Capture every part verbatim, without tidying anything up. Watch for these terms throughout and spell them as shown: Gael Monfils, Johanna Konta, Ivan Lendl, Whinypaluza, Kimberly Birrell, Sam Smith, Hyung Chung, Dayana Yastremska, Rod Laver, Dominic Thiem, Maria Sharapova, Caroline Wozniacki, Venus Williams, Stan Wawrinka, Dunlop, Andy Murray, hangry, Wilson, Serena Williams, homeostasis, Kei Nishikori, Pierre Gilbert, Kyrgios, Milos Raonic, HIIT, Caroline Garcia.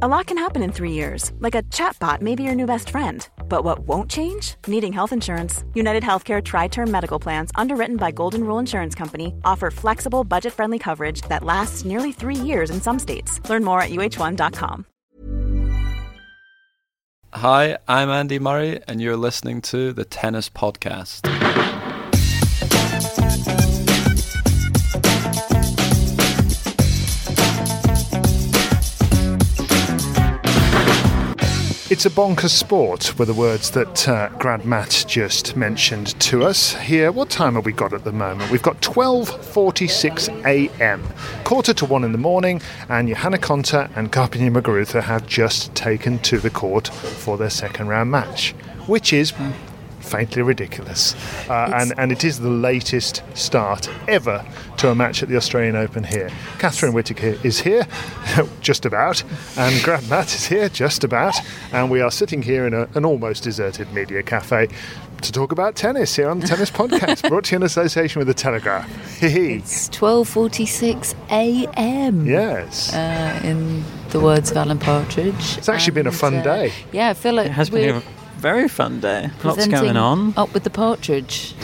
A lot can happen in three years, like a chatbot may be your new best friend. But what won't change? Needing health insurance. United Healthcare Tri-Term Medical Plans, underwritten by Golden Rule Insurance Company, offer flexible, budget-friendly coverage that lasts nearly three years in some states. Learn more at U H one dot com. Hi, I'm Andy Murray, and you're listening to The Tennis Podcast. It's a bonkers sport, were the words that uh, Grad Matt just mentioned to us here. What time have we got at the moment? We've got twelve forty-six a.m., quarter to one in the morning, and Johanna Konta and Garbiñe Muguruza have just taken to the court for their second round match, which is faintly ridiculous. Uh, and, and it is the latest start ever to a match at the Australian Open here. Catherine Whittaker is here, just about, and Grad Matt is here, just about, and we are sitting here in a, an almost deserted media cafe to talk about tennis here on the Tennis Podcast, brought to you in association with the Telegraph. It's twelve forty-six a.m. Yes. Uh, in the words of Alan Partridge. It's actually and, been a fun uh, day. Yeah, I feel like it has been a very fun day. Lots going on. Up with the Partridge.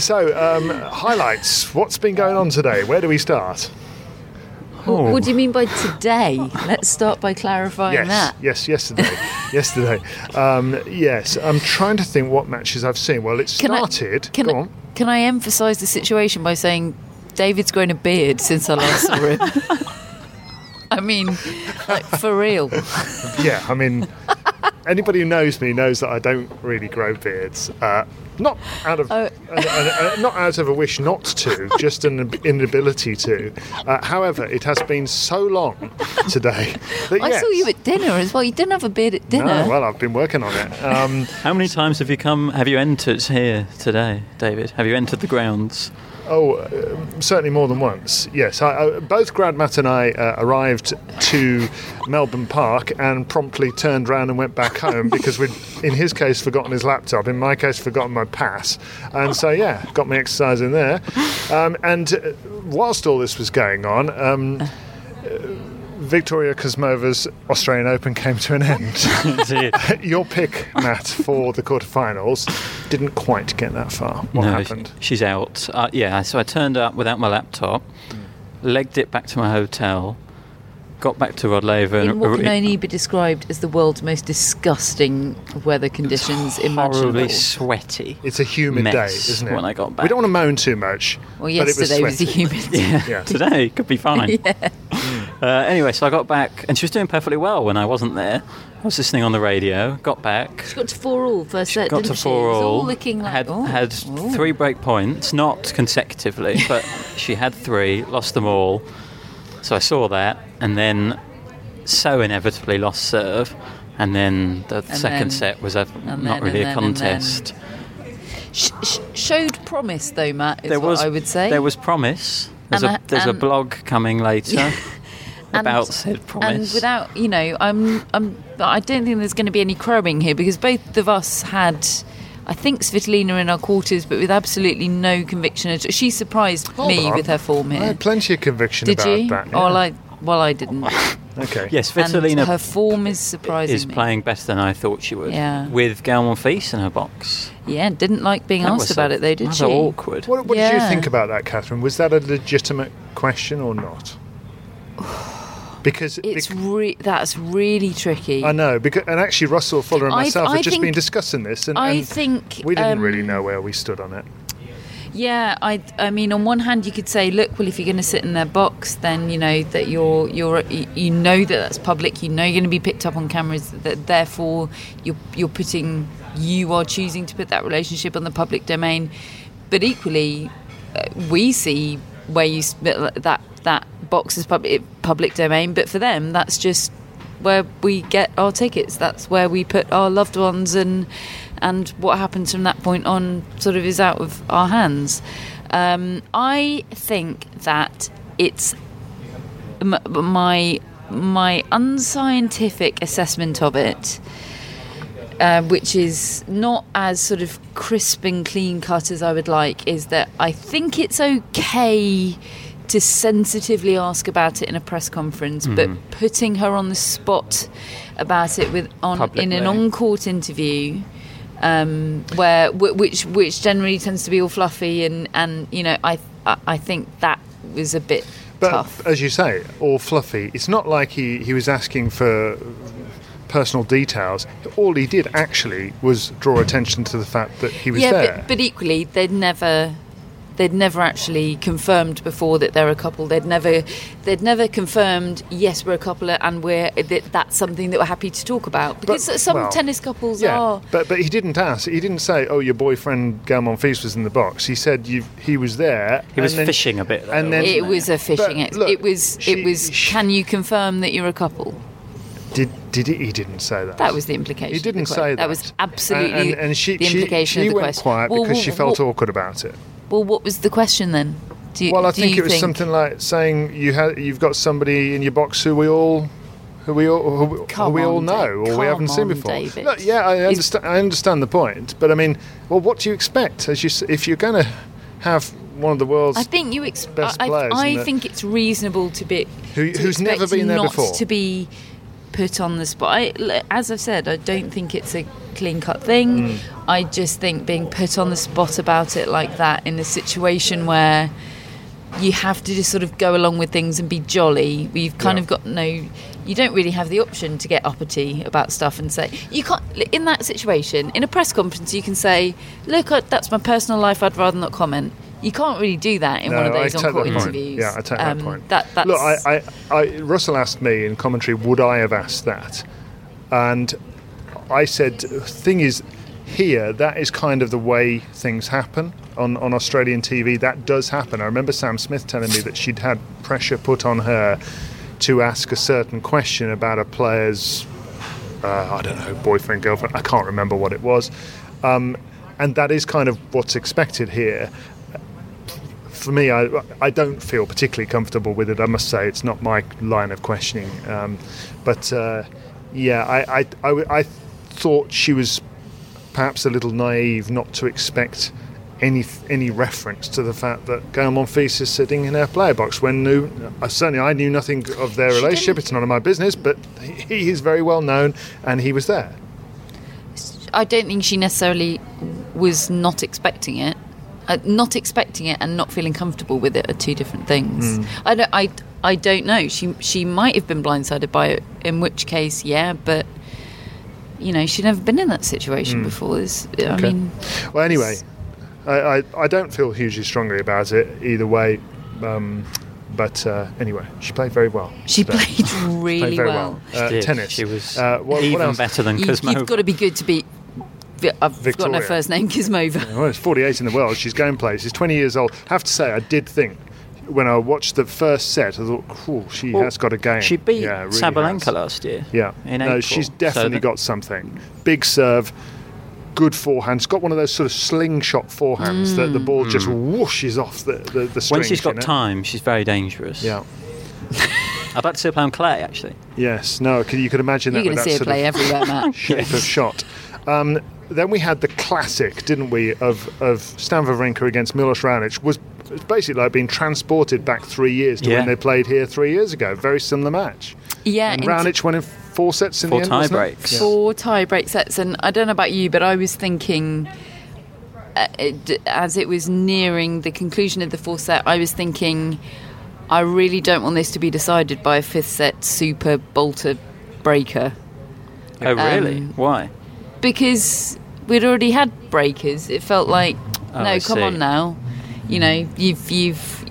So, um, highlights. What's been going on today? Where do we start? Oh. What do you mean by today? Let's start by clarifying yes, that. Yes, yesterday. yesterday. Um, yes, I'm trying to think what matches I've seen. Well, it can started... I, can, Go I, on. Can I emphasise the situation by saying David's grown a beard since I last saw him? I mean, like, for real. Yeah, I mean... Anybody who knows me knows that I don't really grow beards. Uh, not out of oh. uh, uh, uh, not out of a wish not to, just an inability to. Uh, however, it has been so long today. That, I yes. saw you at dinner as well. You didn't have a beard at dinner. No, well, I've been working on it. Um, How many times have you come? Have you entered here today, David? Have you entered the grounds? Oh, uh, certainly more than once, yes. I, I, both Grad Matt and I uh, arrived to Melbourne Park and promptly turned round and went back home because we'd, in his case, forgotten his laptop, in my case, forgotten my pass. And so, yeah, got my exercise in there. Um, and whilst all this was going on, um, uh, Victoria Kuzmova's Australian Open came to an end. Your pick, Matt, for the quarterfinals didn't quite get that far. What no, happened? She's out. Uh, yeah, so I turned up without my laptop, mm. legged it back to my hotel, got back to Rod Laver. In what can only be described as the world's most disgusting weather conditions imaginable. Horribly sweaty. It's a humid day, isn't it? When I got back. We don't want to moan too much. Well, yesterday was, was a humid day. Yeah. Yeah. Today could be fine. Yeah. Uh, anyway, so I got back, and she was doing perfectly well when I wasn't there. I was listening on the radio, got back. She got to four all first set, didn't she? Got to four all. It was all looking like... Had, oh, had oh. three break points, not consecutively, but she had three, lost them all. So I saw that, and then so inevitably lost serve, and then the and second then, set was a, not then, really then, a contest. Sh- sh- showed promise, though, Matt, is there what was, I would say. There was promise. There's, and a, I, there's and, a blog coming later. About and, said promise. And without, you know, I'm, I'm, I don't think there's going to be any crowing here because both of us had, I think, Svitolina in our quarters, but with absolutely no conviction. She surprised Hold me on. with her form here. I had plenty of conviction Did about you? that. Yeah. Oh, like, well, I didn't. Okay. Yes, Svitolina. Her form is surprising. Is me. playing better than I thought she would. Yeah. With Gael Monfils in her box. Yeah, didn't like being that asked about it though, did she? That was awkward. What, what yeah. did you think about that, Catherine? Was that a legitimate question or not? Because it's bec- re- that's really tricky. I know, because and actually Russell Fuller and myself I, I have just been discussing this, and I and think we didn't um, really know where we stood on it. Yeah, I, I mean, on one hand, you could say, look, well, if you're going to sit in their box, then you know that you're you're you know that that's public, you know you're going to be picked up on cameras, that therefore you're you're putting you are choosing to put that relationship on the public domain. But equally, uh, we see where you that that. box is public, public domain, but for them that's just where we get our tickets. That's where we put our loved ones, and and what happens from that point on sort of is out of our hands. Um, I think that it's m- my my unscientific assessment of it, uh, which is not as sort of crisp and clean cut as I would like, is that I think it's okay to sensitively ask about it in a press conference, mm. but putting her on the spot about it with on Publicly. in an on-court interview, um, where which which generally tends to be all fluffy, and, and you know, I I think that was a bit but, tough. As you say, all fluffy. It's not like he, he was asking for personal details. All he did actually was draw attention to the fact that he was yeah, there. But, but equally, they'd never. They'd never actually confirmed before that they're a couple. They'd never, they'd never confirmed. Yes, we're a couple, and we're that, that's something that we're happy to talk about, because but, some well, tennis couples yeah, are. But but he didn't ask. He didn't say, "Oh, your boyfriend Gael Monfils was in the box." He said you, he was there. He was then, fishing a bit. Though, and then it was a fishing. Ex- look, it was she, it was. She, can you confirm that you're a couple? Did did he, he didn't say that? That was the implication. He didn't say that. That was absolutely and, and, and she, the implication. She, she of the went question. quiet well, because well, she felt well, awkward about it. Well, what was the question then? Do you, well, I do think you it was think? something like saying you ha- you've got somebody in your box who we all, who we all, who, who we all know, or Come we haven't on, seen before. David. No, yeah, I understand. Is- I understand the point, but I mean, well, what do you expect? As you, if you're going to have one of the world's, I think you ex- best players, I, I, I think it's reasonable to be who, to who's never been there before to be put on the spot. I, as I've said, I don't think it's a clean-cut thing. Mm. I just think being put on the spot about it like that, in a situation where you have to just sort of go along with things and be jolly, we've kind yeah. of got no, you don't really have the option to get uppity about stuff and say, you can't, in that situation, in a press conference, you can say, look, I, that's my personal life, I'd rather not comment. You can't really do that in no, one of those on-court interviews. Point. Yeah, I take um, that point. That, that's Look, I, I, I, Russell asked me in commentary, would I have asked that? And I said, thing is, here, that is kind of the way things happen on, on Australian T V. That does happen. I remember Sam Smith telling me that she'd had pressure put on her to ask a certain question about a player's, uh, I don't know, boyfriend, girlfriend. I can't remember what it was. Um, and that is kind of what's expected here. For me, I, I don't feel particularly comfortable with it. I must say, it's not my line of questioning. Um, but uh, yeah, I I, I I thought she was perhaps a little naive not to expect any any reference to the fact that Gael Monfils is sitting in her player box. When knew uh, certainly I knew nothing of their she relationship. Didn't. It's none of my business. But he is very well known, and he was there. I don't think she necessarily was not expecting it. Uh, not expecting it and not feeling comfortable with it are two different things. Mm. I don't, I, I don't know. She she might have been blindsided by it, in which case, yeah, but, you know, she'd never been in that situation mm. before. It's, I okay. mean... Well, anyway, I, I, I don't feel hugely strongly about it either way, um, but uh, anyway, she played very well. She today. played really played very well. well. Uh, she did. Tennis. She was uh, what, even what better than Kuzmova. You, you've got to be good to beat... I've Victoria. forgotten her first name, Kuzmova. Well, it's forty-eight in the world. She's going places. She's twenty years old. I have to say, I did think, when I watched the first set, I thought, cool, she well, has got a game. She beat yeah, really Sabalenka has. last year. Yeah. In no, April. She's definitely so got something. Big serve, good forehand. She's got one of those sort of slingshot forehands mm. that the ball mm. just whooshes off the, the, the string. When she's got you know? time, she's very dangerous. Yeah. I'd like to see her play on clay, actually. Yes. No, you could imagine that. You're going to see her play everywhere, Matt. Shape yes. of shot. Um, then we had the classic, didn't we, of, of Stan Wawrinka against Milos Raonic. Was basically like being transported back three years to yeah. when they played here three years ago. Very similar match. Yeah. And Raonic won in four sets in the end, wasn't it? Four tie breaks. Yeah. Four tie break sets. And I don't know about you, but I was thinking, uh, it, as it was nearing the conclusion of the fourth set, I was thinking, I really don't want this to be decided by a fifth set super bolter breaker. Oh, really? Um, Why? Because we'd already had breakers, it felt like oh, no, I come see. on now, you know, you've you've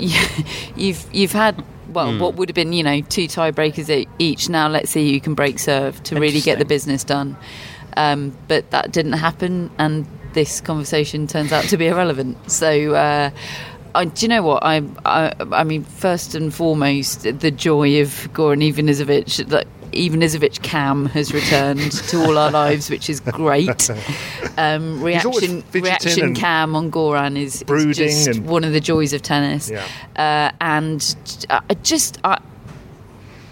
you've you've had well, mm. what would have been you know two tie breakers each. Now let's see who can break serve to really get the business done. Um, but that didn't happen, and this conversation turns out to be irrelevant. So uh, I, do you know what? I, I I mean, first and foremost, the joy of Goran Ivanisevic, that Ivanisevic cam has returned to all our lives, which is great. Um, reaction reaction cam on Goran is, is just and, one of the joys of tennis. Yeah. Uh, and I just, I,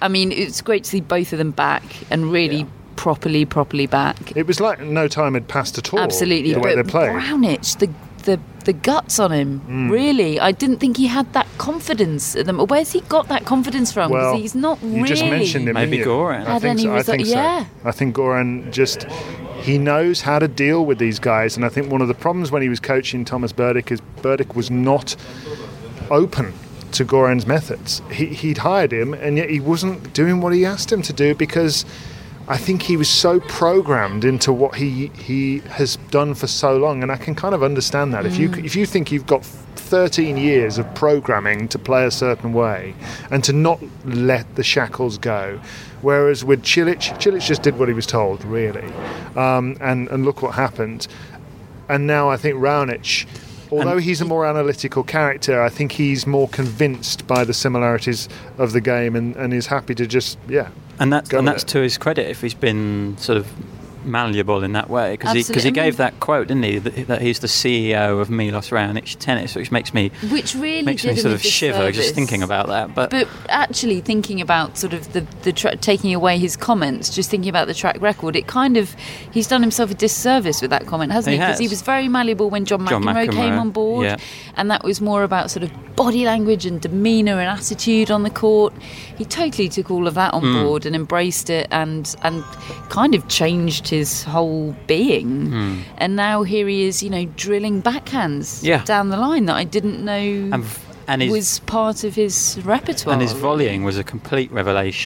I mean, it's great to see both of them back and really. Yeah. Properly, properly back. It was like no time had passed at all. Absolutely, the way they played. Raonic, the the the guts on him. Mm. Really, I didn't think he had that confidence in them. Where's he got that confidence from? Because well, he's not you really. You just mentioned him. Maybe Goran. I, I think, so. I think like, so. Yeah. I think Goran just. He knows how to deal with these guys, and I think one of the problems when he was coaching Tomáš Berdych is Berdych was not open to Goran's methods. He, he'd hired him, and yet he wasn't doing what he asked him to do because. I think he was so programmed into what he he has done for so long, and I can kind of understand that. Mm. If you if you think you've got thirteen years of programming to play a certain way and to not let the shackles go, whereas with Cilic, Cilic just did what he was told, really, um, and, and look what happened. And now I think Raonic... Although he's a more analytical character, I think he's more convinced by the similarities of the game and, and is happy to just, yeah. And that's, and that's to his credit if he's been sort of malleable in that way. Because he, he gave that quote, didn't he, that, that he's the C E O of Milos Raonic Tennis, which makes me which really makes me sort of shiver service. Just thinking about that. But, but actually thinking about sort of the, the tra- taking away his comments, just thinking about the track record, it kind of, he's done himself a disservice with that comment, hasn't he? Because he, he was very malleable when John, John McEnroe, McEnroe came on board, yeah. And that was more about sort of body language and demeanour and attitude on the court. He totally took all of that on mm. board and embraced it and and kind of changed his his whole being mm. and now here he is, you know, drilling backhands yeah. down the line that I didn't know and v- and his, was part of his repertoire. And his volleying was a complete revelation.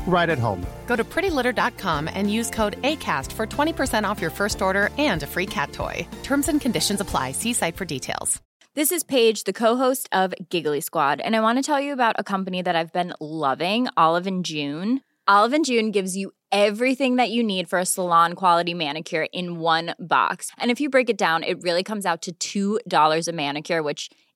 right at home. Go to pretty litter dot com and use code ACAST for twenty percent off your first order and a free cat toy. Terms and conditions apply. See site for details. This is Paige, the co-host of Giggly Squad, and I want to tell you about a company that I've been loving, Olive and June. Olive and June gives you everything that you need for a salon-quality manicure in one box. And if you break it down, it really comes out to two dollars a manicure, which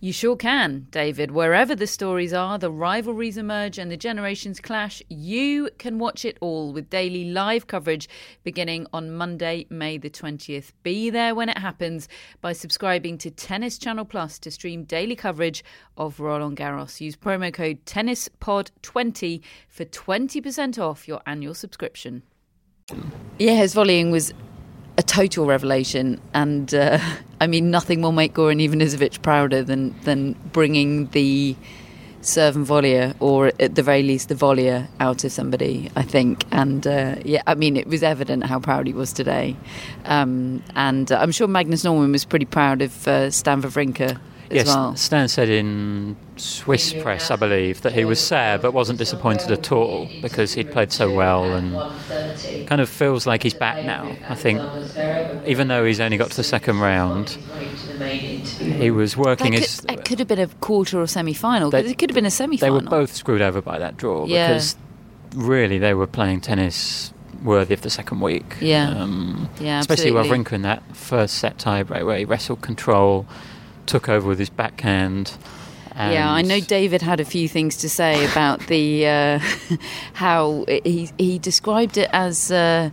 You sure can, David. Wherever the stories are, the rivalries emerge and the generations clash, you can watch it all with daily live coverage beginning on Monday, May the twentieth. Be there when it happens by subscribing to Tennis Channel Plus to stream daily coverage of Roland Garros. Use promo code tennis pod twenty for twenty percent off your annual subscription. Yeah, his volleying was a total revelation, and uh, I mean nothing will make Goran Ivanisevic prouder than than bringing the serve and volleyer, or at the very least the volleyer, out of somebody, I think. And uh, yeah, I mean it was evident how proud he was today, um, and uh, I'm sure Magnus Norman was pretty proud of uh, Stan Wawrinka. Yes, well. Stan said in Swiss press, I believe, that he was sad but wasn't disappointed at all because he'd played so well, and kind of feels like he's back now. I think even though he's only got to the second round, he was working his... That, that could have been a quarter or semi-final. They, it could have been a semi-final. They were both screwed over by that draw, yeah. Because really they were playing tennis worthy of the second week. Yeah, um, yeah, especially Wawrinka in that first set tiebreak where he wrestled control, took over with his backhand. And yeah, I know David had a few things to say about the uh, how he he described it as uh,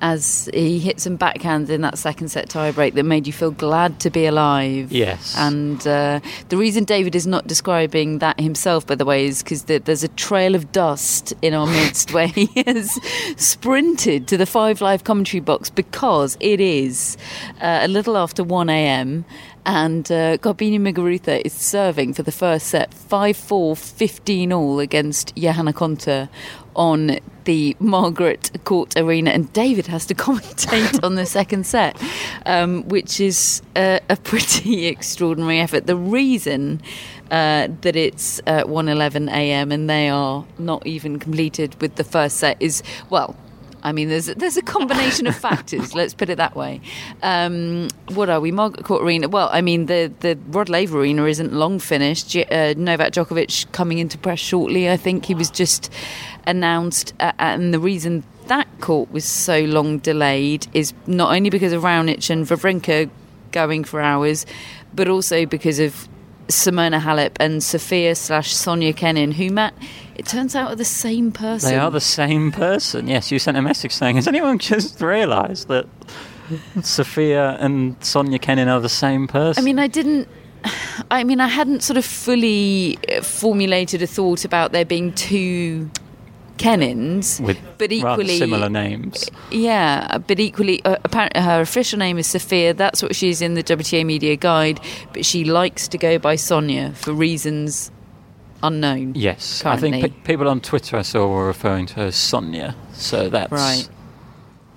as he hit some backhands in that second set tiebreak that made you feel glad to be alive. Yes, and uh, the reason David is not describing that himself, by the way, is because the, there's a trail of dust in our midst where he has sprinted to the Five Live commentary box because it is uh, a little after one a.m. and uh, Garbiñe Muguruza is serving for the first set five four, fifteen all against Johanna Konta on the Margaret Court Arena, and David has to commentate on the second set, um, which is uh, a pretty extraordinary effort. The reason uh, that it's uh, one eleven a.m. and they are not even completed with the first set is, well, I mean, there's there's a combination of factors. Let's put it that way. Um, what are we, Margaret Court Arena? Well, I mean, the, the Rod Laver Arena isn't long finished. Uh, Novak Djokovic coming into press shortly. I think he was just announced, uh, and the reason that court was so long delayed is not only because of Raonic and Wawrinka going for hours, but also because of Simona Halep and Sophia slash Sonia Kenin, who, Matt, it turns out are the same person. They are the same person, yes. You sent a message saying, has anyone just realised that Sophia and Sonia Kenin are the same person? I mean, I didn't... I mean, I hadn't sort of fully formulated a thought about there being two Kenins, with but equally similar names. Yeah, but equally, uh, apparently her official name is Sophia. That's what she's in the W T A Media Guide, but she likes to go by Sonia for reasons unknown. Yes, currently. I think pe- people on Twitter I saw were referring to her as Sonia, so that's right.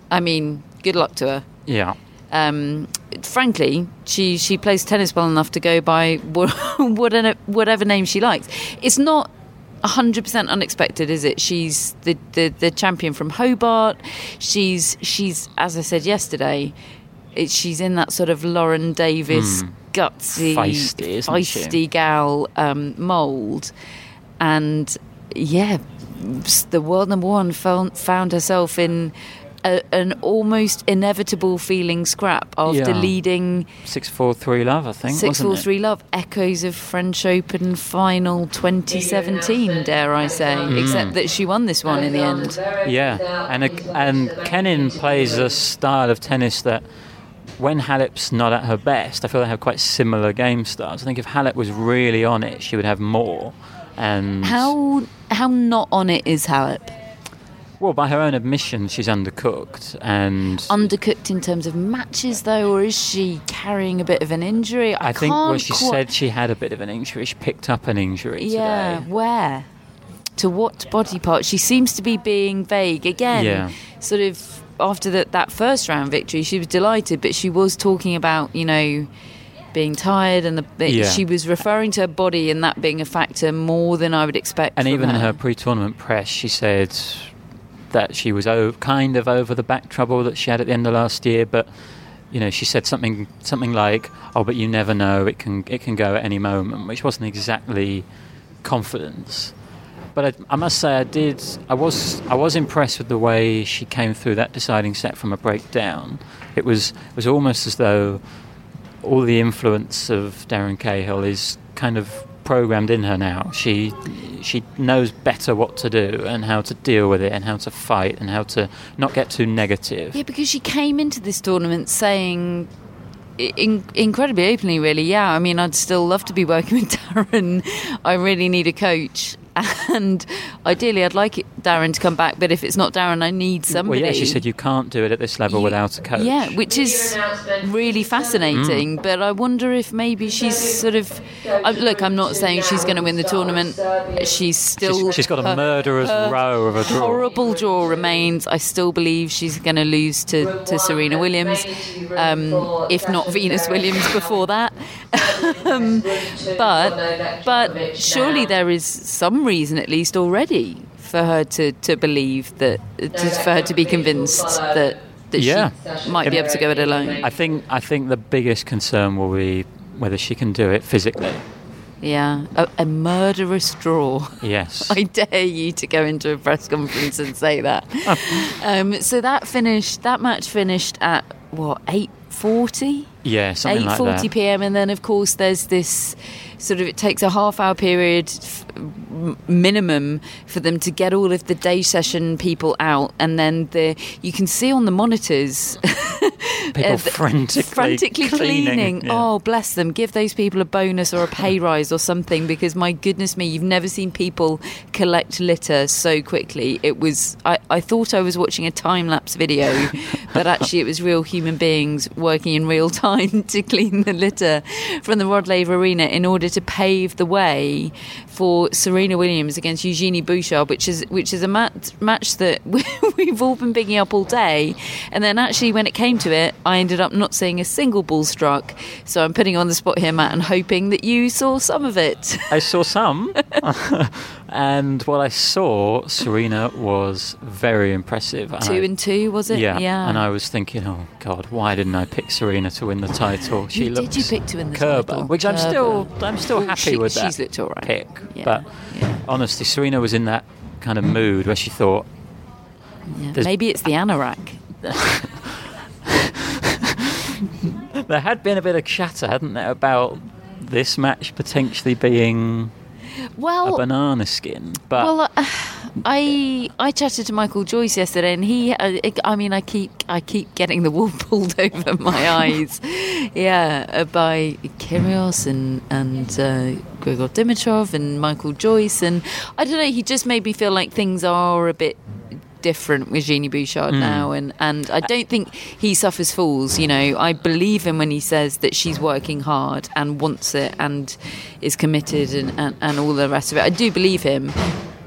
I mean, good luck to her. Yeah. Um, frankly, she she plays tennis well enough to go by whatever whatever name she likes. It's not one hundred percent unexpected, is it? She's the, the, the champion from Hobart. She's, she's as I said yesterday, it, she's in that sort of Lauren Davis, mm. gutsy, feisty, isn't feisty she? gal um, mould. And, yeah, the world number one found, found herself in a, an almost inevitable feeling scrap after yeah. leading... six four three love, I think, six, wasn't four, it? six four three love, echoes of French Open final twenty seventeen, dare I say, mm. except that she won this one in the end. Yeah, and, a, and Kenin plays a style of tennis that, when Halep's not at her best, I feel they have quite similar game styles. I think if Halep was really on it, she would have more. And How, how not on it is Halep? Well, by her own admission, she's undercooked. and Undercooked in terms of matches, though, or is she carrying a bit of an injury? I, I think well, she qu- said she had a bit of an injury. She picked up an injury yeah, today. Yeah, where? To what body part? She seems to be being vague. Again, yeah. sort of after the, that first round victory, she was delighted, but she was talking about, you know, being tired, and the, yeah. she was referring to her body and that being a factor more than I would expect. And even her. in her pre-tournament press, she said... that she was o- kind of over the back trouble that she had at the end of last year, but you know, she said something something like, "Oh, but you never know; it can it can go at any moment," which wasn't exactly confidence. But I, I must say, I did I was I was impressed with the way she came through that deciding set from a breakdown. It was it was almost as though all the influence of Darren Cahill is kind of programmed in her now. She she knows better what to do and how to deal with it and how to fight and how to not get too negative, yeah because she came into this tournament saying in, incredibly openly, really, yeah I mean, I'd still love to be working with Darren. I really need a coach, and ideally I'd like it, Darren to come back, but if it's not Darren, I need somebody. Well, yeah, she said you can't do it at this level you, without a coach. Yeah, which is really fascinating, mm. but I wonder if maybe she's sort of... I, look, I'm not saying she's going to win the tournament. She's still... She's, she's got a her, murderer's her row of a draw. Horrible draw remains. I still believe she's going to lose to, to Serena Williams, um, if not Venus Williams before that. um, but, but surely there is some reason, at least already, for her to, to believe that, to, for her to be convinced that, that yeah. she might be able to go it alone. I think I think the biggest concern will be whether she can do it physically. Yeah, a, a murderous draw. Yes. I dare you to go into a press conference and say that. um, so that finished, that match finished at, what, eight forty? Yeah, something like that. eight forty p.m. And then, of course, there's this sort of, it takes a half-hour period f- minimum for them to get all of the day session people out. And then the you can see on the monitors... people uh, frantically, frantically cleaning. cleaning. Yeah. Oh, bless them. Give those people a bonus or a pay rise or something, because my goodness me, you've never seen people collect litter so quickly. It was, I, I thought I was watching a time-lapse video, but actually it was real human beings working in real time to clean the litter from the Rod Laver Arena in order to pave the way for Serena Williams against Eugenie Bouchard, which is which is a mat- match that we've all been picking up all day. And then actually when it came to it, I ended up not seeing a single ball struck. So I'm putting you on the spot here, Matt, and hoping that you saw some of it. I saw some. And what I saw, Serena was very impressive. And two I, and two, was it? Yeah. yeah. And I was thinking, oh, God, why didn't I pick Serena to win the title? She Who did you pick to win the Kerber, title? Which Kerber. I'm still I'm still Ooh, happy she, with that she's looked all right. pick. Yeah. But yeah. honestly, Serena was in that kind of mood where she thought... Yeah. Maybe it's the anorak. There had been a bit of chatter, hadn't there, about this match potentially being well, a banana skin. But well, uh, I I chatted to Michael Joyce yesterday, and he, I, I mean, I keep I keep getting the wool pulled over my eyes, yeah, by Kyrgios and and uh, Grigor Dimitrov and Michael Joyce, and I don't know. He just made me feel like things are a bit different with Eugenie Bouchard mm. now, and, and I don't think he suffers fools. You know, I believe him when he says that she's working hard and wants it and is committed and, and, and all the rest of it. I do believe him,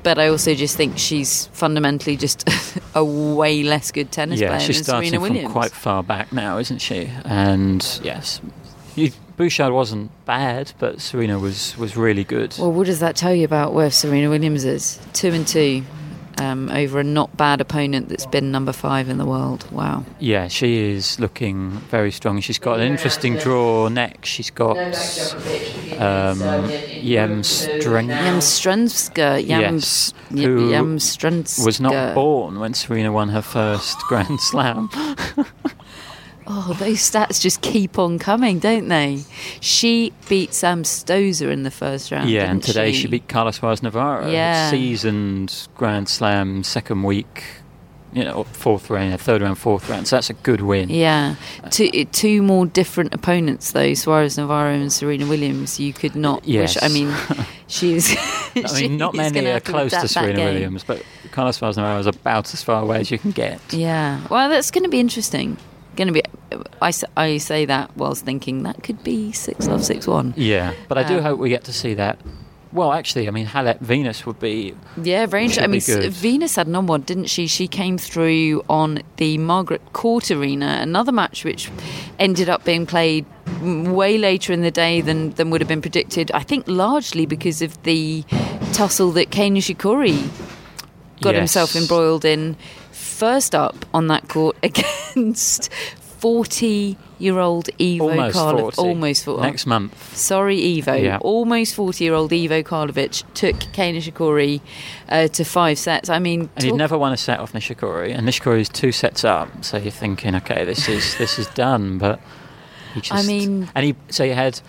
but I also just think she's fundamentally just a way less good tennis yeah, player than Serena Williams. Yeah, she's starting from quite far back now, isn't she? And yes, you, Bouchard wasn't bad, but Serena was, was really good. Well, what does that tell you about where Serena Williams is? Two and two. Um, over a not bad opponent that's been number five in the world. Wow. Yeah, she is looking very strong. She's got an interesting draw next. She's got um, Yastremska. Yastremska. Yes, who was not born when Serena won her first Grand Slam. Oh, those stats just keep on coming, don't they? She beat Sam Stosur in the first round. Yeah, didn't and today she? she beat Carlos Suarez Navarro, yeah. seasoned Grand Slam second week, you know, fourth round, third round, fourth round. So that's a good win. Yeah, two, two more different opponents though, Suarez Navarro and Serena Williams. You could not yes. wish. I mean, she's. I mean, not many are close to Serena Williams, but Carlos Suarez Navarro is about as far away as you can get. Yeah, well, that's going to be interesting. Going to be, I, I say that whilst thinking that could be six love six one. Yeah, but I do um, hope we get to see that. Well, actually, I mean, Halep Venus would be yeah, very interesting. I mean, good. Venus had an on one, didn't she? She came through on the Margaret Court Arena, another match which ended up being played way later in the day than than would have been predicted. I think largely because of the tussle that Kei Nishikori got yes. himself embroiled in. First up on that court against forty-year-old Ivo Karlovic. Almost forty. Next month. Sorry, Ivo. Yeah. Almost forty-year-old Ivo Karlovic took Kei Nishikori uh, to five sets. I mean, and he'd never won a set off Nishikori, and Nishikori's two sets up. So you're thinking, okay, this is this is done. But he just, I mean, and he so he had.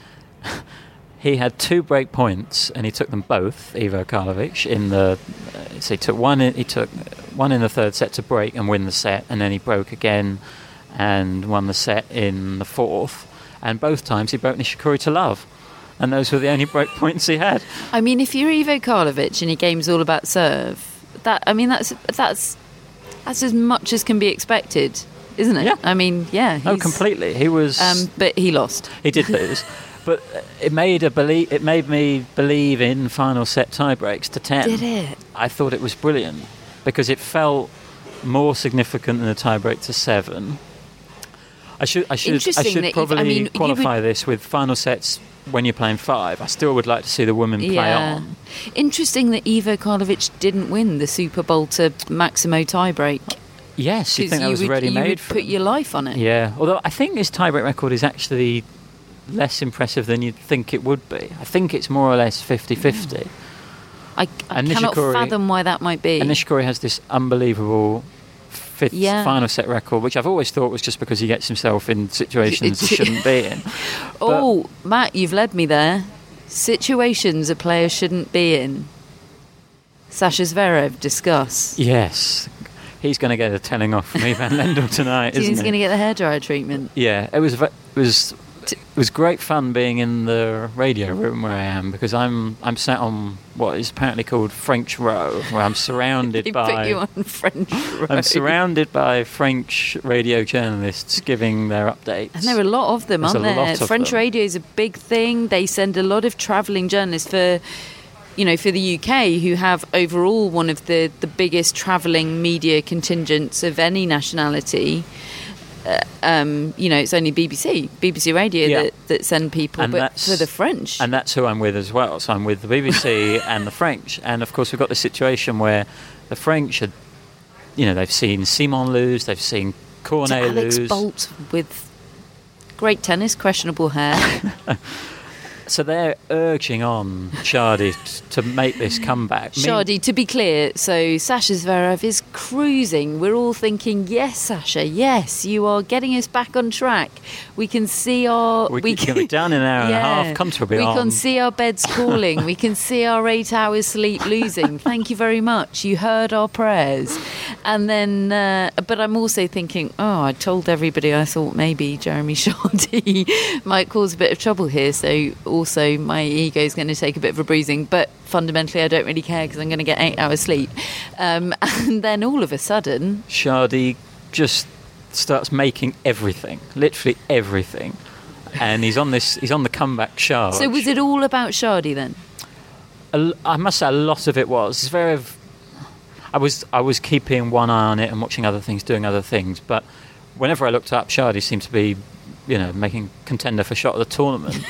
He had two break points, and he took them both. Ivo Karlovic in the, uh, so he took one. In, he took one in the third set to break and win the set, and then he broke again, and won the set in the fourth. And both times he broke Nishikori to love, and those were the only break points he had. I mean, if you're Ivo Karlovic and your game's all about serve, that I mean, that's that's that's as much as can be expected, isn't it? Yeah. I mean, yeah. Oh, completely. He was, um, but he lost. He did lose. But it made a belie- It made me believe in final set tiebreaks to ten. Did it? I thought it was brilliant because it felt more significant than a tiebreak to seven. I should. I should. I should probably I mean, qualify would... this with final sets when you're playing five. I still would like to see the women play yeah. on. Interesting that Ivo Karlovic didn't win the Super Bowl to Maximo tiebreak. Yes, you think that you was ready-made? You would put your life on it. Yeah. Although I think his tiebreak record is actually less impressive than you'd think it would be. I think it's more or less fifty-fifty. I, I cannot Nishikori, fathom why that might be. And Nishikori has this unbelievable fifth yeah. final set record, which I've always thought was just because he gets himself in situations he shouldn't be in. Oh, Matt, you've led me there. Situations a player shouldn't be in. Sascha Zverev, discuss. Yes. He's going to get a telling off from Ivan Lendl tonight, isn't he? He's going to get the hairdryer treatment. Yeah, it was it was it was great fun being in the radio room where I am, because I'm I'm sat on what is apparently called French Row, where I'm surrounded they by. Put you on French Row. I'm surrounded by French radio journalists giving their updates. And there are a lot of them, There's aren't there? French them. radio is a big thing. They send a lot of travelling journalists for. You know, for the U K, who have overall one of the, the biggest travelling media contingents of any nationality, uh, um, you know, it's only B B C, B B C Radio yeah. that, that send people, and but for the French. And that's who I'm with as well. So I'm with the B B C and the French. And, of course, we've got the situation where the French are, you know, they've seen Simon lose, they've seen Cornet Alex lose. Alex Bolt with great tennis, questionable hair. So they're urging on Chardy to make this comeback. Chardy, to be clear, so Sascha Zverev is cruising. We're all thinking, yes, Sascha, yes, you are getting us back on track. We can see our... We, we can be down in an hour yeah, and a half, come to a bit We on. Can see our beds calling. We can see our eight hours sleep losing. Thank you very much. You heard our prayers. And then... Uh, but I'm also thinking, oh, I told everybody I thought maybe Jérémy Chardy might cause a bit of trouble here, so... Also, my ego is going to take a bit of a bruising, but fundamentally, I don't really care because I'm going to get eight hours sleep. Um, and then all of a sudden, Chardy just starts making everything, literally everything, and he's on this. He's on the comeback charge. So, was it all about Chardy then? A, I must say, a lot of it was. It's very. I was I was keeping one eye on it and watching other things, doing other things. But whenever I looked up, Chardy seemed to be, you know, making contender for shot of the tournament.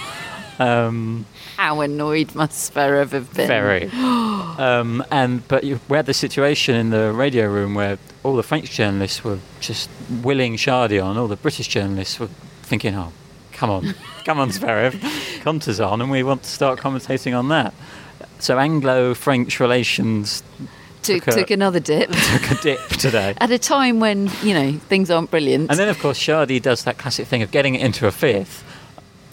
Um, How annoyed must Zverev have been? Very. um, and but you, we had the situation in the radio room where all the French journalists were just willing Chardy on, all the British journalists were thinking, "Oh, come on, come on, Zverev, Conta's on, and we want to start commentating on that." So Anglo-French relations took, took, a, took another dip. Took a dip today at a time when, you know, things aren't brilliant. And then, of course, Chardy does that classic thing of getting it into a fifth.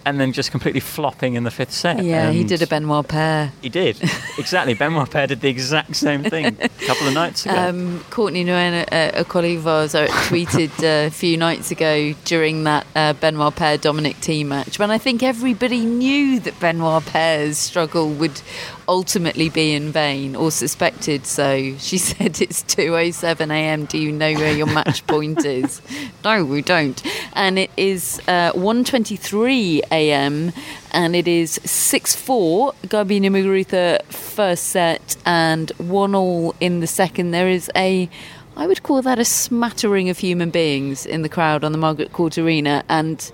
And then just completely flopping in the fifth set. Yeah, and he did a Benoit Paire. He did, exactly. Benoit Paire did the exact same thing a couple of nights ago. Um, Courtney Nguyen, a, a colleague of ours, tweeted a few nights ago during that uh, Benoit Paire-Dominic Thiem match, when I think everybody knew that Benoit Paire's struggle would ultimately be in vain, or suspected so. She said, it's two oh seven a.m. do you know where your match point is? No, we don't. And it is uh, one twenty-three a.m. and it is six four Garbiñe Muguruza first set and one all in the second. There is a, I would call that a smattering of human beings in the crowd on the Margaret Court Arena, and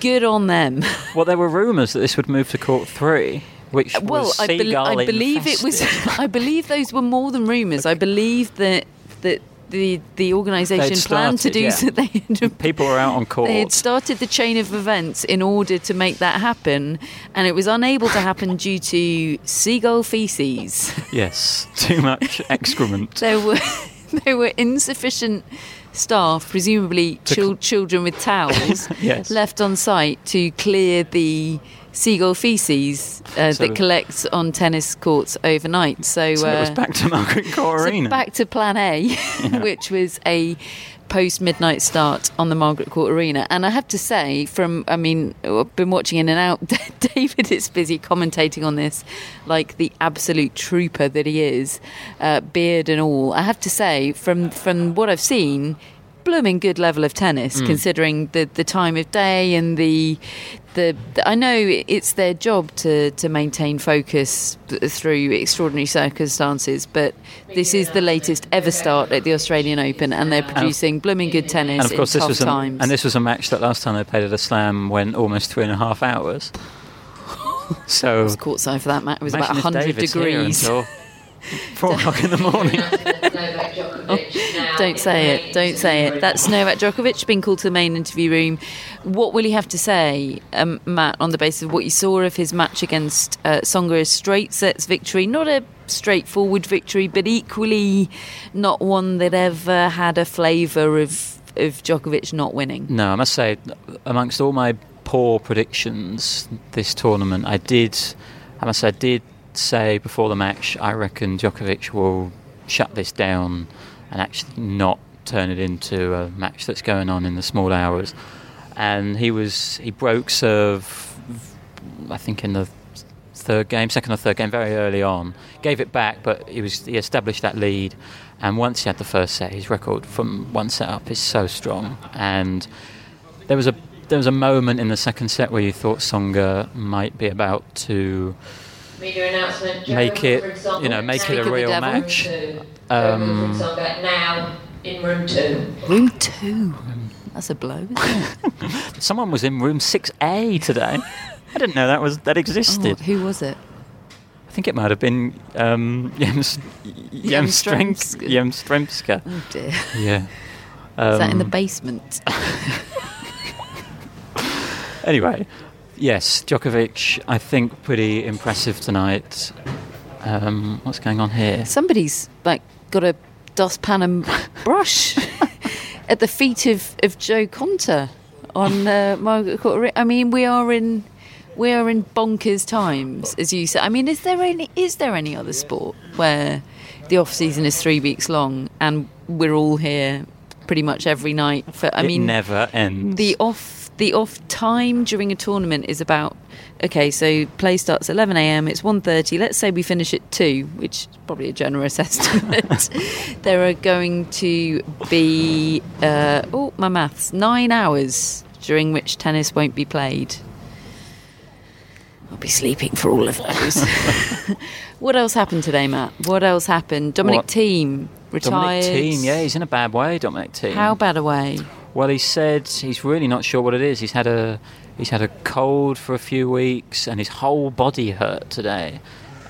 good on them. Well, there were rumours that this would move to court three. Which was well, I, be- I believe infested. It was. I believe those were more than rumours. Okay. I believe that that the the organisation planned started, to do yeah. so. They had, people were out on court. They had started the chain of events in order to make that happen, and it was unable to happen due to seagull faeces. Yes, too much excrement. there were there were insufficient staff, presumably chil- cl- children with towels, yes. left on site to clear the. Seagull faeces uh, so that collects on tennis courts overnight. So, so uh, it was back to Margaret Court Arena. So back to Plan A, yeah. which was a post-midnight start on the Margaret Court Arena. And I have to say, from, I mean, I've been watching in and out, David is busy commentating on this like the absolute trooper that he is, uh, beard and all. I have to say, from from what I've seen... blooming good level of tennis, mm. considering the, the time of day and the, the the. I know it's their job to to maintain focus through extraordinary circumstances, but this is the latest ever start at the Australian Open, and they're producing and blooming good tennis. And of course, in this was a, and this was a match that last time they played at a slam went almost three and a half hours. So I was courtside for that match. It was about a hundred degrees. Four o'clock in the morning. Oh, don't say it. Don't say it. That's Novak Djokovic being called to the main interview room. What will he have to say, um, Matt, on the basis of what you saw of his match against uh, Tsonga? Straight sets victory, not a straightforward victory, but equally not one that ever had a flavour of of Djokovic not winning. No, I must say, amongst all my poor predictions this tournament, I did. I must say, I did. say before the match, I reckon Djokovic will shut this down and actually not turn it into a match that's going on in the small hours. And he was he broke serve, I think, in the third game, second or third game, very early on. Gave it back, but he was he established that lead. And once he had the first set, his record from one set up is so strong. And there was a there was a moment in the second set where you thought Tsonga might be about to. Media announcement. Joe, make it, example, you know, make it a real match. Room two. Um, Joe, now in room two. Room two. That's a blow, isn't it? Someone was in room six A today. I didn't know that was that existed. Oh, who was it? I think it might have been um, Yems, Yastremska. Yastremska. Oh dear. Yeah. Um, Is that in the basement? Anyway. Yes, Djokovic, I think, pretty impressive tonight. Um, what's going on here? Somebody's like got a dustpan and brush at the feet of, of Joe Konta on uh, Margaret Court Arena. I mean, we are in we are in bonkers times, as you say. I mean, is there any is there any other sport where the off season is three weeks long and we're all here pretty much every night? For I it mean, never ends. The off. The off time during a tournament is about, okay, so play starts at eleven a.m, it's one thirty, let's say we finish at two, which is probably a generous estimate. There are going to be, uh, oh, my maths, nine hours during which tennis won't be played. I'll be sleeping for all of those. What else happened today, Matt? What else happened? Dominic Thiem retired. Dominic Thiem, yeah, he's in a bad way, Dominic Thiem. How bad a way? Well, he said he's really not sure what it is. He's had a he's had a cold for a few weeks, and his whole body hurt today.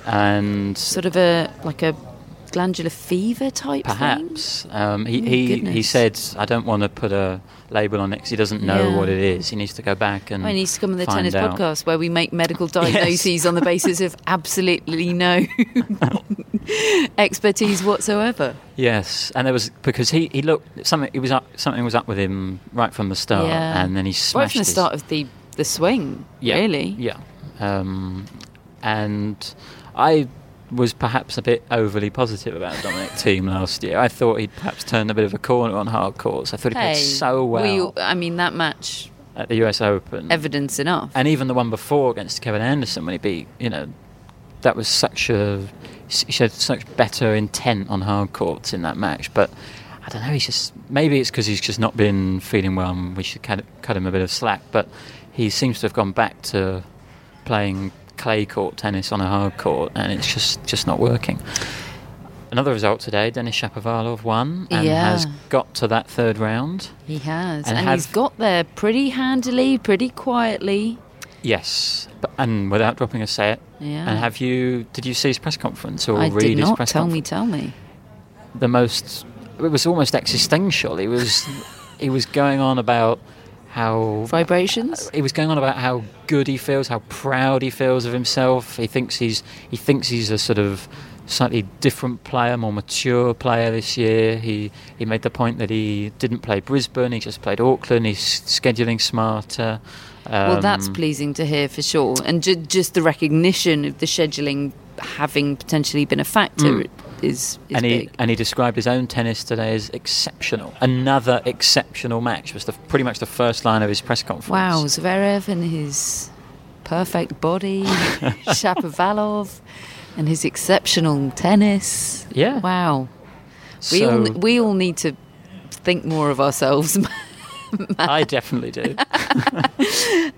And sort of a like a glandular fever type perhaps. thing? Perhaps. Um, he oh, he, he said, I don't want to put a label on it because he doesn't know yeah. what it is. He needs to go back and find out. Well, he needs to come on the Tennis out. Podcast where we make medical diagnoses yes. on the basis of absolutely no expertise whatsoever. Yes, and there was because he, he looked something. It was up, something was up with him right from the start, yeah. and then he smashed. Right from the his, start of the the swing, yeah, really. Yeah, um, and I was perhaps a bit overly positive about Dominic Thiem last year. I thought he'd perhaps turned a bit of a corner on hard courts. I thought he hey, played so well. We all, I mean, that match at the U S Open, evidence enough, and even the one before against Kevin Anderson when he beat, you know, that was such a. He showed such better intent on hard courts in that match, but I don't know. He's just maybe it's because he's just not been feeling well, and we should cut him a bit of slack. But he seems to have gone back to playing clay court tennis on a hard court, and it's just just not working. Another result today: Denis Shapovalov won and yeah. has got to that third round. He has, and, and he's got there pretty handily, pretty quietly. Yes, but, and without dropping a set. Yeah. And have you? Did you see his press conference or I read did not. his press tell conference? Tell me, tell me. The most. It was almost existential. He was. He was going on about how vibrations. He was going on about how good he feels, how proud he feels of himself. He thinks he's. He thinks he's a sort of slightly different player, more mature player this year. He he made the point that he didn't play Brisbane. He just played Auckland. He's scheduling smarter. Um, well, that's pleasing to hear for sure. And ju- just the recognition of the scheduling having potentially been a factor mm. is, is and he, big. And he described his own tennis today as exceptional. Another exceptional match was the, pretty much the first line of his press conference. Wow, Zverev and his perfect body, Shapovalov and his exceptional tennis. Yeah. Wow. We, so, all, we all need to think more of ourselves. I definitely do.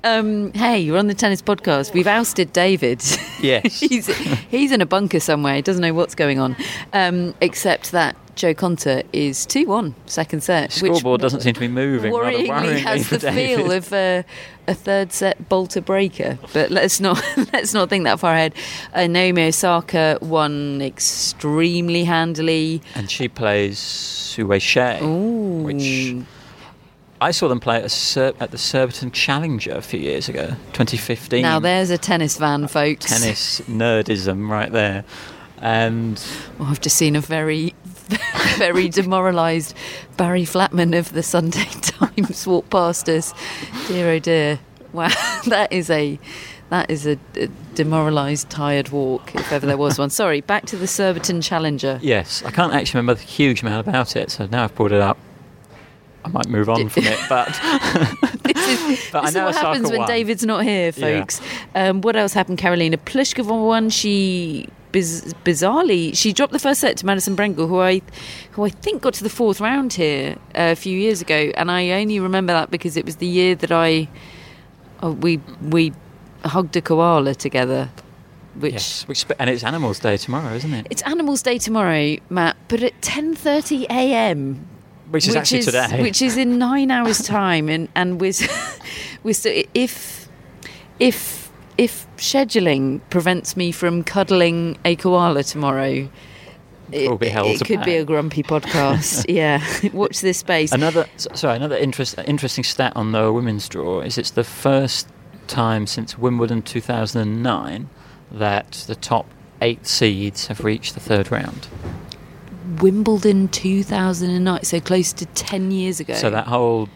um, hey, you're on the tennis podcast. We've ousted David. Yes. he's, he's in a bunker somewhere. He doesn't know what's going on. Um, except that Jo Konta is two one, second set. Scoreboard doesn't seem to be moving. Worryingly, rather worryingly has the David. feel of uh, a third set bolter breaker. But let's not let's not think that far ahead. Uh, Naomi Osaka won extremely handily, and she plays Su Weisheng, which I saw them play at, a Sur- at the Surbiton Challenger a few years ago, twenty fifteen. Now there's a tennis van, folks. Tennis nerdism right there. And well, I've just seen a very, very demoralised Barry Flatman of the Sunday Times walk past us. Dear, oh dear! Wow, that is a that is a, a demoralised, tired walk if ever there was one. Sorry, back to the Surbiton Challenger. Yes, I can't actually remember a huge amount about it, so now I've brought it up. I might move on from it, but this is, but this I know is what Osaka happens when won. David's not here, folks. Yeah. Um, what else happened? Karolina Pliskova won. She. Biz- bizarrely she dropped the first set to Madison Brengel, who I who I think got to the fourth round here uh, a few years ago, and I only remember that because it was the year that I oh, we we hugged a koala together, which, yes, which and it's Animals Day tomorrow, isn't it? It's Animals Day tomorrow, Matt, but at ten thirty a.m. which is which actually is, today which is in nine hours time, and, and we're, we're still, if if If scheduling prevents me from cuddling a koala tomorrow, it, be held it could back. be a grumpy podcast. Yeah, watch this space. Another sorry, another interest, interesting stat on the women's draw is it's the first time since Wimbledon two thousand nine that the top eight seeds have reached the third round. Wimbledon two thousand nine, so close to ten years ago. So that whole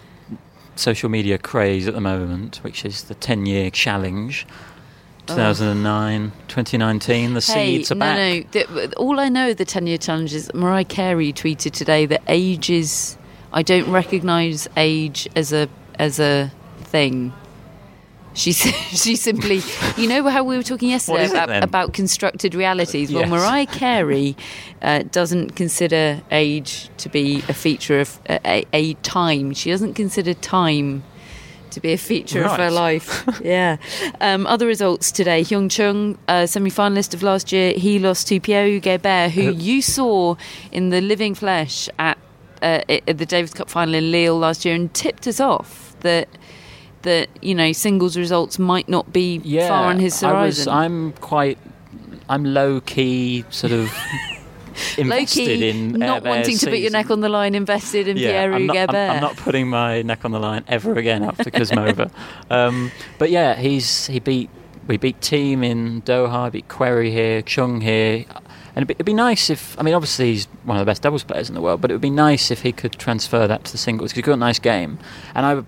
social media craze at the moment, which is the ten-year challenge, two thousand nine, oh. twenty nineteen, the hey, seeds are no, back. No, no, all I know of the ten-year challenge is Mariah Carey tweeted today that age is, I don't recognise age as a as a thing. She she simply, you know how we were talking yesterday about, about constructed realities? Well, yes. Mariah Carey uh, doesn't consider age to be a feature of uh, a, a time. She doesn't consider time to be a feature right. of her life. Yeah. Um, other results today. Hyung Chung, uh, semi-finalist of last year, he lost to Pierre Gilbert, who you saw in the living flesh at, uh, at the Davis Cup final in Lille last year, and tipped us off that... that, you know, singles results might not be yeah, far on his horizon. I was, I'm quite, I'm low-key sort of invested low-key, in not wanting season. to put your neck on the line, invested in yeah, Pierre Gilbert. I'm, I'm not putting my neck on the line ever again after Kuzmova. um, but yeah, he's he beat, we beat Thiem in Doha, beat Querrey here, Chung here, and it'd be, it'd be nice if, I mean, obviously he's one of the best doubles players in the world, but it would be nice if he could transfer that to the singles, because he got a nice game, and I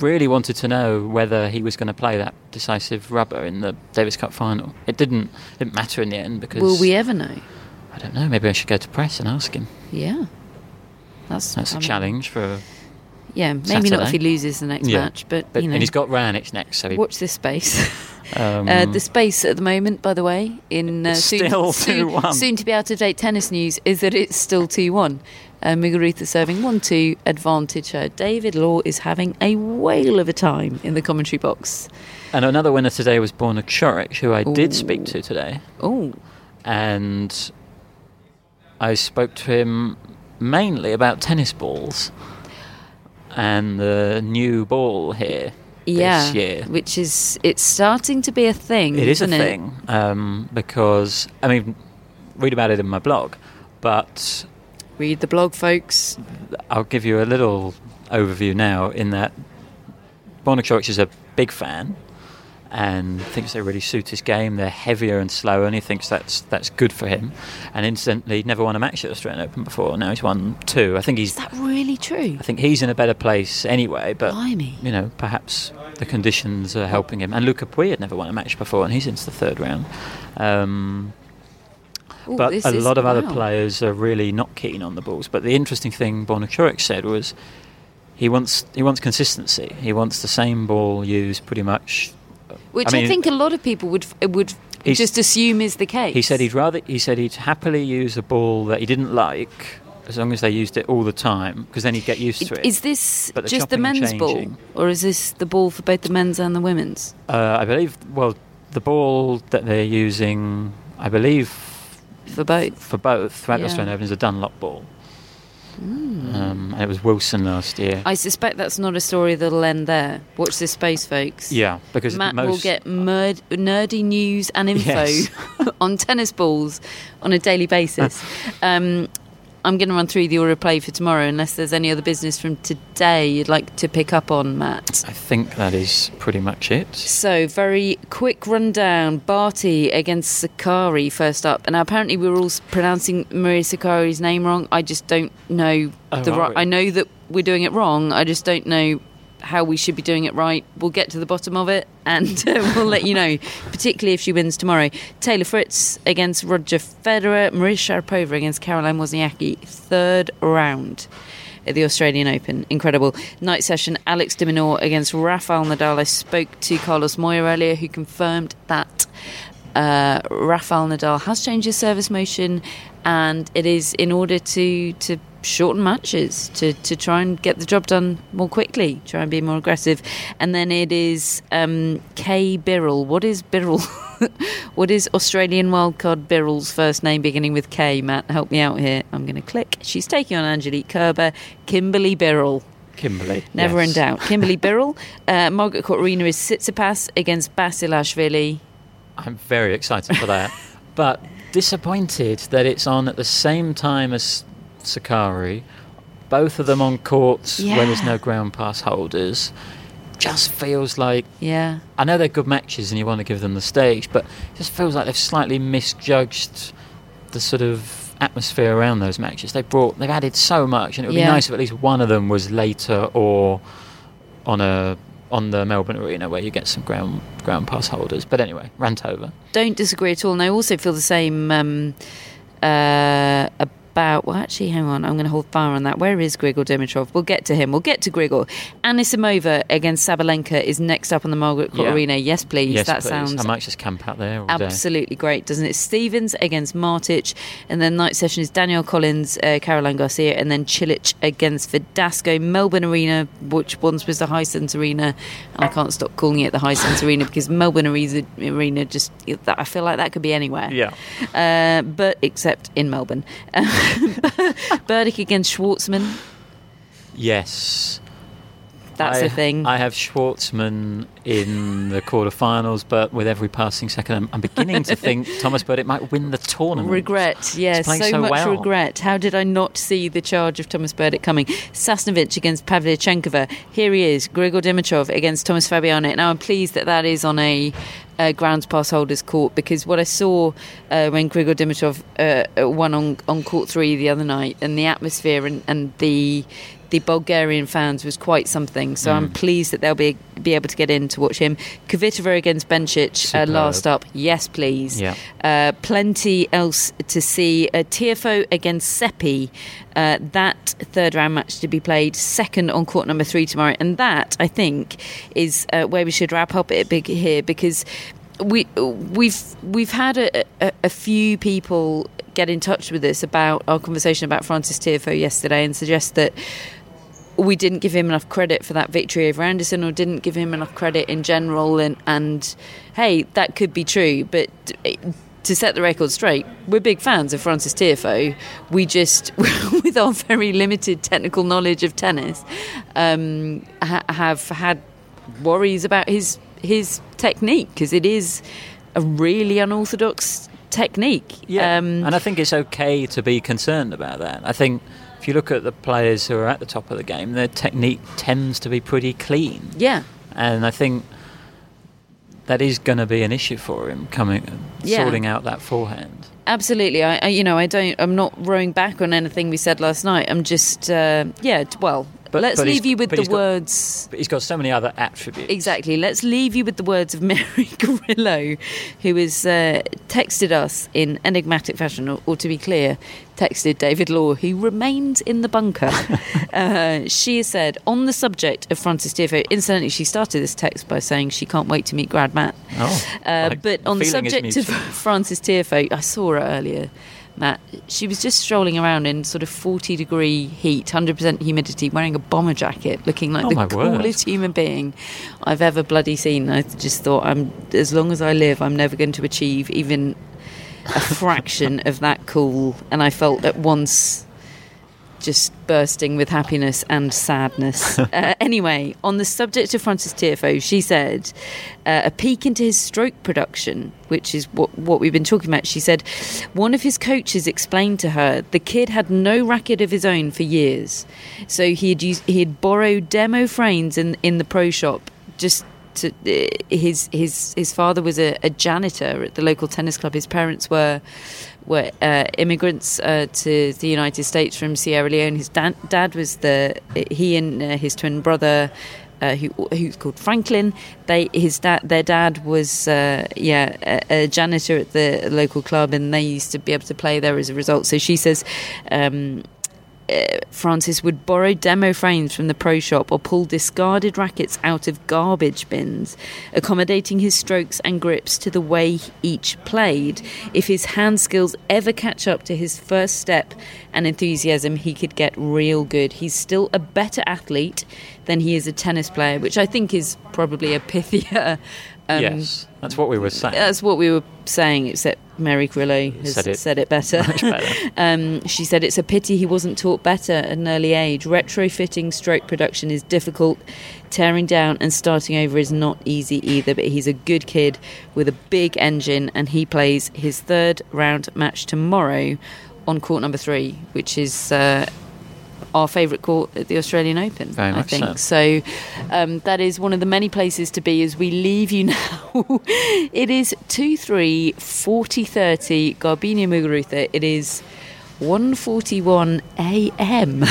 really wanted to know whether he was going to play that decisive rubber in the Davis Cup final. It didn't it didn't matter in the end, because... Will we ever know? I don't know. Maybe I should go to press and ask him. Yeah. That's, That's a I mean, challenge for Yeah, maybe Saturday. Not if he loses the next yeah. match, but, but, you know... And he's got Raonic next, so... He, watch this space. um, uh, the space at the moment, by the way, in... Uh, soon, still two one. Soon, soon to be out-of-date tennis news is that it's still two one. Uh, Muguruza serving one two, advantage her. David Law is having a whale of a time in the commentary box. And another winner today was Borna Ćorić, who I Ooh. did speak to today. Oh. And I spoke to him mainly about tennis balls and the new ball here yeah, this year. Which is, it's starting to be a thing. It is isn't a thing, it? Um, because, I mean, read about it in my blog, but... Read the blog, folks. I'll give you a little overview now, in that Borna Ćorić is a big fan and thinks they really suit his game. They're heavier and slower, and he thinks that's that's good for him. And incidentally, never won a match at the Australian Open before. Now he's won two. I think he's... Is that really true? I think he's in a better place anyway, but, Blimey. you know, perhaps the conditions are helping him. And Luca Pui had never won a match before, and he's into the third round. Um... Ooh, but a lot of wow. other players are really not keen on the balls. But the interesting thing Borna Ćorić said was he wants he wants consistency. He wants the same ball used pretty much. Which I, mean, I think a lot of people would would just assume is the case. He said he'd rather he said he'd happily use a ball that he didn't like, as long as they used it all the time, because then he'd get used to it. Is this the just the men's ball, or is this the ball for both the men's and the women's? Uh, I believe. Well, the ball that they're using, I believe. For both? For both. Throughout yeah. the Australian Open is a Dunlop ball. Um, and it was Wilson last year. I suspect that's not a story that'll end there. Watch this space, folks. Yeah, because Matt most will get murd- nerdy news and info yes. on tennis balls on a daily basis. um, I'm going to run through the order of play for tomorrow, unless there's any other business from today you'd like to pick up on, Matt. I think that is pretty much it. So, very quick rundown. Barty against Sakari first up. And now apparently we were all pronouncing Maria Sakari's name wrong. I just don't know. Oh, the right. I know that we're doing it wrong. I just don't know how we should be doing it right. We'll get to the bottom of it and uh, we'll let you know, particularly if she wins tomorrow. Taylor Fritz against Roger Federer. Maria Sharapova against Caroline Wozniacki, third round at the Australian Open. Incredible. Night session, Alex de Minaur against Rafael Nadal. I spoke to Carlos Moya earlier, who confirmed that uh, Rafael Nadal has changed his service motion, and it is in order to to shorten matches, to to try and get the job done more quickly, try and be more aggressive. And then it is um, Kay Birrell. What is Birrell? What is Australian wildcard Birrell's first name beginning with K? Matt, help me out here. I'm going to click. She's taking on Angelique Kerber. Kimberly Birrell. Kimberly. Never yes. in doubt. Kimberly Birrell. Uh, Margaret Court Arena is Tsitsipas against Basilashvili. I'm very excited for that. But disappointed that it's on at the same time as Sakari, both of them on courts yeah. where there's no ground pass holders. Just feels like yeah. I know they're good matches and you want to give them the stage, but it just feels like they've slightly misjudged the sort of atmosphere around those matches. They brought, they've added so much, and it would yeah. be nice if at least one of them was later or on a on the Melbourne Arena where you get some ground ground pass holders. But anyway, rant over. Don't disagree at all, and I also feel the same um, uh, about About, well, actually, hang on. I'm going to hold fire on that. Where is Grigor Dimitrov? We'll get to him. We'll get to Grigor. Anisimova against Sabalenka is next up on the Margaret Court yeah. Arena. Yes, please. Yes, that please. sounds. I might just camp out there all absolutely day. Great, doesn't it? Stevens against Martic, and then night session is Danielle Collins, uh, Caroline Garcia, and then Cilic against Verdasco. Melbourne Arena, which once was the Hisense Arena. I can't stop calling it the Hisense Arena because Melbourne Arena just, I feel like that could be anywhere. Yeah. Uh, but except in Melbourne. Berdych against Schwartzman. Yes, that's I, the thing. I have Schwartzman in the quarterfinals, but with every passing second, I'm, I'm beginning to think Tomáš Berdych might win the tournament. Regret, yes, so, so much well. regret. How did I not see the charge of Tomáš Berdych coming? Sasnovic against Pavlyuchenkova. Here he is, Grigor Dimitrov against Tomáš Fabiani. Now I'm pleased that that is on a Uh, grounds pass holders court, because what I saw uh, when Grigor Dimitrov uh, won on, on court three the other night, and the atmosphere and, and the the Bulgarian fans was quite something. So mm. I'm pleased that they'll be be able to get in to watch him. Kvitova against Bencic uh, last up. Yes, please. Yeah. Uh, plenty else to see. Uh, Tiafoe against Seppi. Uh, that third round match to be played second on court number three tomorrow, and that I think is uh, where we should wrap up it big here, because we we've we've had a, a, a few people get in touch with us about our conversation about Francis Tiafoe yesterday and suggest that we didn't give him enough credit for that victory over Anderson, or didn't give him enough credit in general, and and hey, that could be true, but it, to set the record straight, we're big fans of Francis Tiafoe. We just, with our very limited technical knowledge of tennis, um, ha- have had worries about his his technique, because it is a really unorthodox technique. Yeah, um, and I think it's okay to be concerned about that. I think if you look at the players who are at the top of the game, their technique tends to be pretty clean. Yeah, and I think that is going to be an issue for him coming, yeah. sorting out that forehand. Absolutely. I, I, you know, I don't. I'm not rowing back on anything we said last night. I'm just, uh, yeah. Well, but, let's but leave you with the words. Got, but he's got so many other attributes. Exactly. Let's leave you with the words of Mary Grillo, who has uh, texted us in enigmatic fashion, or, or to be clear, texted David Law, who remains in the bunker. uh, she has said, on the subject of Francis Tiafoe, incidentally, she started this text by saying she can't wait to meet Grad Matt. Oh, uh, but on the subject of Francis Tiafoe, I saw her earlier, Matt. She was just strolling around in sort of forty degree heat, one hundred percent humidity, wearing a bomber jacket, looking like oh the coolest word. human being I've ever bloody seen. I just thought, I'm, as long as I live, I'm never going to achieve even a fraction of that cool. And I felt at once just bursting with happiness and sadness. uh, anyway, on the subject of Frances Tiafoe, she said uh, a peek into his stroke production, which is what, what we've been talking about. She said one of his coaches explained to her the kid had no racket of his own for years, so he had used, he had borrowed demo frames in in the pro shop. Just to, uh, his his his father was a, a janitor at the local tennis club. His parents were. were uh, immigrants uh, to the United States from Sierra Leone. His da- dad was the... He and uh, his twin brother, uh, who who's called Franklin, They his dad, their dad was, uh, yeah, a, a janitor at the local club, and they used to be able to play there as a result. So she says... Um, Uh, Frances would borrow demo frames from the pro shop or pull discarded rackets out of garbage bins, accommodating his strokes and grips to the way each played. If his hand skills ever catch up to his first step and enthusiasm, he could get real good. He's still a better athlete than he is a tennis player, which I think is probably a pithier... Um, yes, that's what we were saying. That's what we were saying, except Mary Grillo has said it, said it better. Much better. um, she said it's a pity he wasn't taught better at an early age. Retrofitting stroke production is difficult. Tearing down and starting over is not easy either, but he's a good kid with a big engine, and he plays his third round match tomorrow on court number three, which is... Uh, our favourite court at the Australian Open, Very I much think. So, so um, that is one of the many places to be as we leave you now. It is two three, forty thirty, Garbiñe Muguruza. It is one forty-one a.m.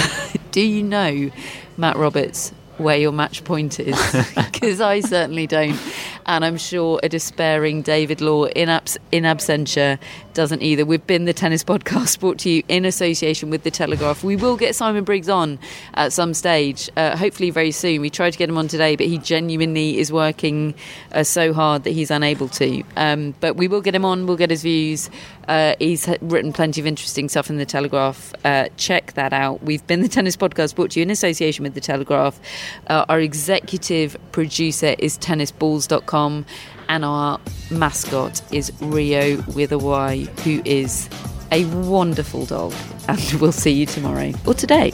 Do you know, Matt Roberts, where your match point is? Because I certainly don't. And I'm sure a despairing David Law in, abs- in absentia doesn't either. We've been the Tennis Podcast, brought to you in association with The Telegraph. We will get Simon Briggs on at some stage, uh, hopefully very soon. We tried to get him on today, but he genuinely is working uh, so hard that he's unable to. Um, but we will get him on. We'll get his views. Uh, he's written plenty of interesting stuff in The Telegraph. Uh, check that out. We've been the Tennis Podcast, brought to you in association with The Telegraph. Uh, our executive producer is tennis balls dot com. And our mascot is Rio with a Y, who is a wonderful dog. And we'll see you tomorrow or today.